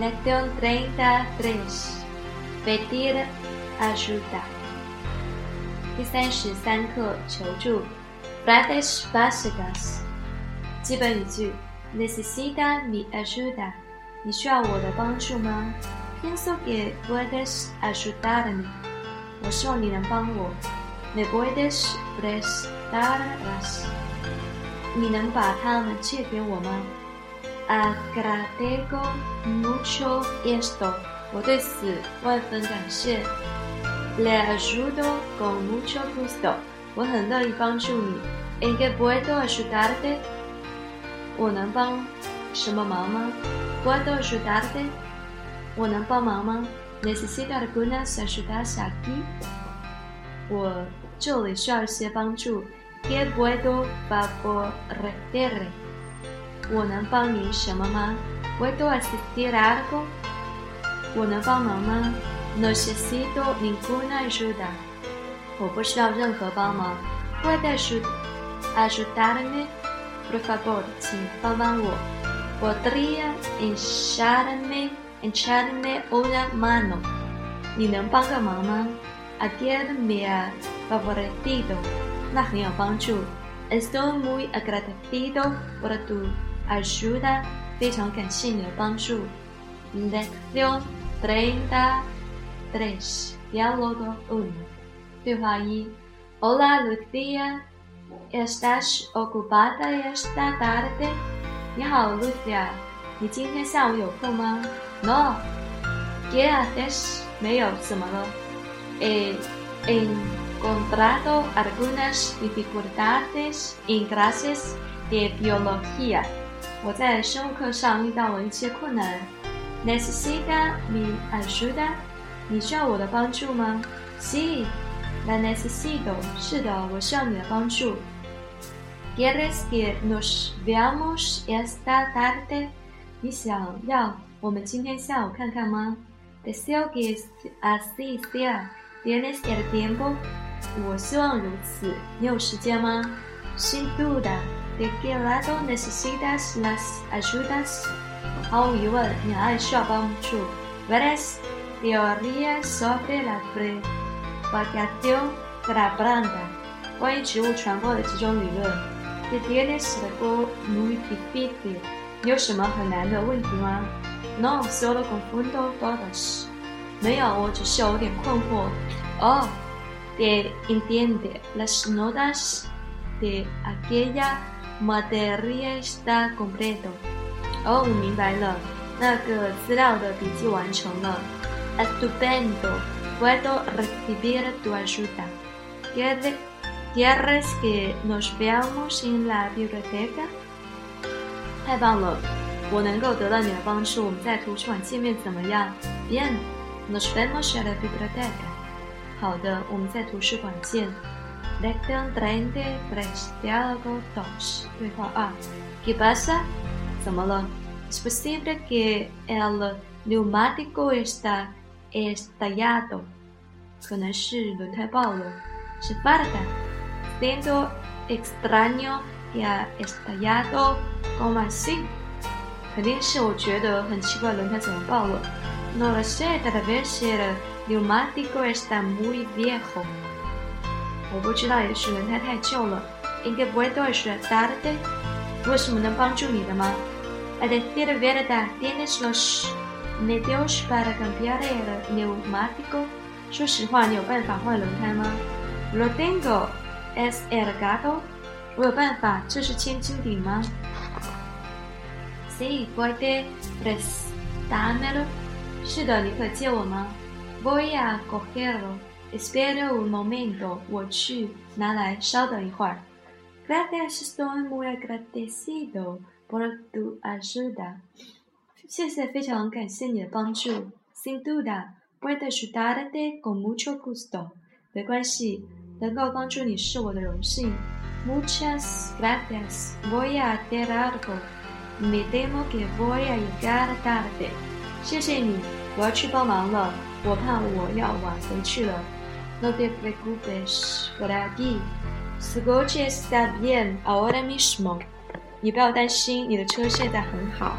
Lección 33. Pedir ayuda. 第33课求助 Frases básicas 基本语句 Necesita mi ayuda 你需要我的帮助吗 Pienso que puedes ayudarme 我希望你能帮我 Me puedes prestarlas 你能把它们借给我吗Agradezco mucho esto. 我对此万分感谢。Le ayudo con mucho gusto. 我很乐意帮助你。¿En qué puedo ayudarte? 我能帮什么忙吗 ？Puedo ayudarte. 我能帮忙吗 ？Necesito algunas ayudas aquí. 我这里需要一些帮助。¿Qué puedo favorecerle?我能帮您什么吗 ？Puedo asistir algo？ 我能帮忙吗 ？Necesito ninguna ayuda。我不需要任何帮忙。Puede ayudarme? Por favor， 请帮帮我。Podría echarme una mano？ 你能帮个忙吗 ？Ayer me ha favorecido。那很有帮助。Estoy muy agradecido por tuayuda 非常感谢你的帮助 Lección 33 Diálogo 1 对话1 Hola Lucía ¿Estás ocupada esta tarde? 你好 Lucía 你今天下午有空吗 No ¿Qué haces? 没有怎么了 He encontrado algunas dificultades en clases de biología我在生物课上遇到了一些困难 Necesita mi ayuda 你需要我的帮助吗 Sí, la necesito 是的，我需要你的帮助 ¿Quieres que nos veamos esta tarde? 你想要我们今天下午看看吗 Deseo que así sea ¿Tienes el tiempo? 我希望如此，你有时间吗 Sin duda¿De qué lado necesitas las ayudas? 毫无疑问，你还需要帮助。Varias teorías sobre la propagación de la planta. 关于植物传播的几种理论。¿Te tienes algo muy difícil? 你有什么很难的问题吗 ？No, solo confundo todas. 没有，我只是有点困惑。Oh, ¿te entiende las notas de aquella?Materia está completo. 哦，我明白了，那个资料的笔记完成了。Estupendo. Puedo recibir tu ayuda. ¿Quieres que nos veamos en la biblioteca? 太棒了，我能够得到你的帮助，我们在图书馆见面怎么样 ？Bien. Nos vemos en la biblioteca. 好的，我们在图书馆见。Lección 33 Diálogo 2 对话2 ¿Qué pasa? 怎么了 Es posible que el neumático está estallado 可能是轮胎爆了 Se falta Siento extraño que ha estallado ¿Cómo así? 肯定是我觉得很奇怪轮胎怎么爆了 No lo sé, tal vez el neumático está muy viejo我不知道，也许轮胎太旧了。¿En qué puedo ayudarte? 我有什么能帮助你的吗 ？A decir verdad, ¿tienes los medios para cambiar el neumático? 说实话，你有办法换轮胎吗 ？Lo tengo, es delgado. 我有办法，这是千斤顶吗 ？Sí, puede prestármelo. 是的，你可借我吗 ？Voy a cogerlo.Espera un momento, 我去拿来，稍等一会儿。Gracias, estoy muy agradecido por tu ayuda. 谢谢，非常感谢你的帮助。Sin duda, puedo ayudarte con mucho gusto. 没关系，能够帮助你是我的荣幸。Muchas gracias. Voy a hacer algo. Me temo que voy a llegar tarde. 谢谢你，我要去帮忙了，我怕我要晚回去了。No te preocupes por aquí. Su coche está bien ahora mismo. 你不要担心，你的车现在很好。